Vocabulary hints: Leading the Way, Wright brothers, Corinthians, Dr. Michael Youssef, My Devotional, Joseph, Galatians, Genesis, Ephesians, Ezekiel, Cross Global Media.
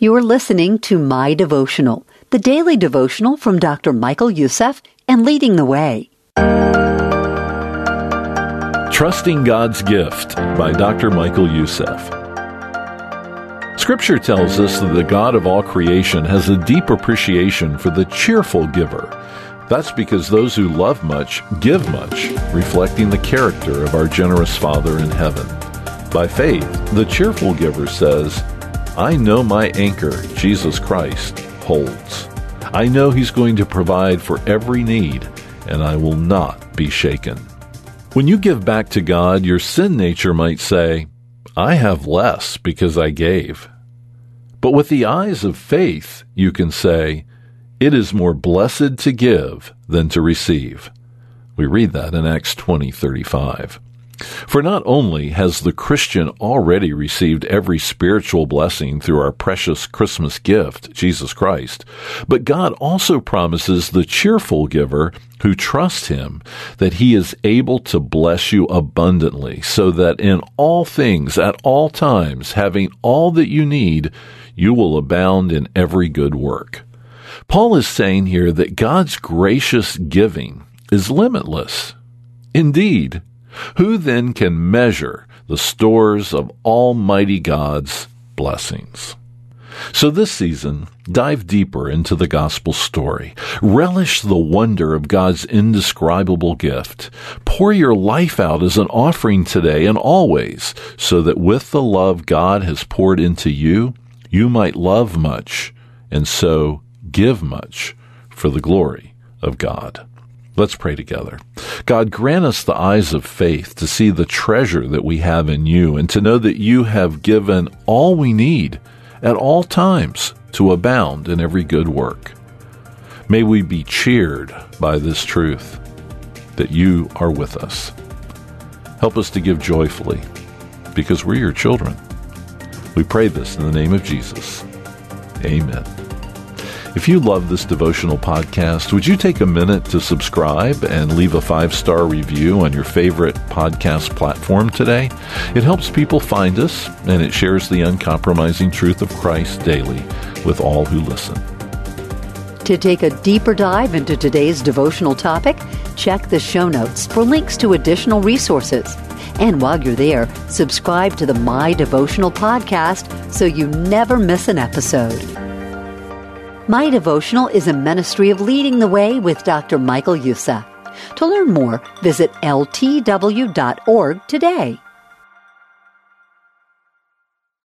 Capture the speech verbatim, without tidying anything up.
You're listening to My Devotional, the daily devotional from Doctor Michael Youssef and Leading the Way. Trusting God's Gift by Doctor Michael Youssef. Scripture tells us that the God of all creation has a deep appreciation for the cheerful giver. That's because those who love much give much, reflecting the character of our generous Father in heaven. By faith, the cheerful giver says, I know my anchor, Jesus Christ, holds. I know He's going to provide for every need, and I will not be shaken. When you give back to God, your sin nature might say, I have less because I gave. But with the eyes of faith, you can say, it is more blessed to give than to receive. We read that in Acts twenty thirty-five. For not only has the Christian already received every spiritual blessing through our precious Christmas gift, Jesus Christ, but God also promises the cheerful giver who trusts Him that He is able to bless you abundantly, so that in all things, at all times, having all that you need, you will abound in every good work. Paul is saying here that God's gracious giving is limitless. Indeed, who then can measure the stores of Almighty God's blessings? So this season, dive deeper into the gospel story. Relish the wonder of God's indescribable gift. Pour your life out as an offering today and always, so that with the love God has poured into you, you might love much and so give much for the glory of God. Let's pray together. God, grant us the eyes of faith to see the treasure that we have in You and to know that You have given all we need at all times to abound in every good work. May we be cheered by this truth that You are with us. Help us to give joyfully because we're Your children. We pray this in the name of Jesus. Amen. If you love this devotional podcast, would you take a minute to subscribe and leave a five-star review on your favorite podcast platform today? It helps people find us, and it shares the uncompromising truth of Christ daily with all who listen. To take a deeper dive into today's devotional topic, check the show notes for links to additional resources. And while you're there, subscribe to the My Devotional podcast so you never miss an episode. My Devotional is a ministry of Leading the Way with Doctor Michael Youssef. To learn more, visit L T W dot org today.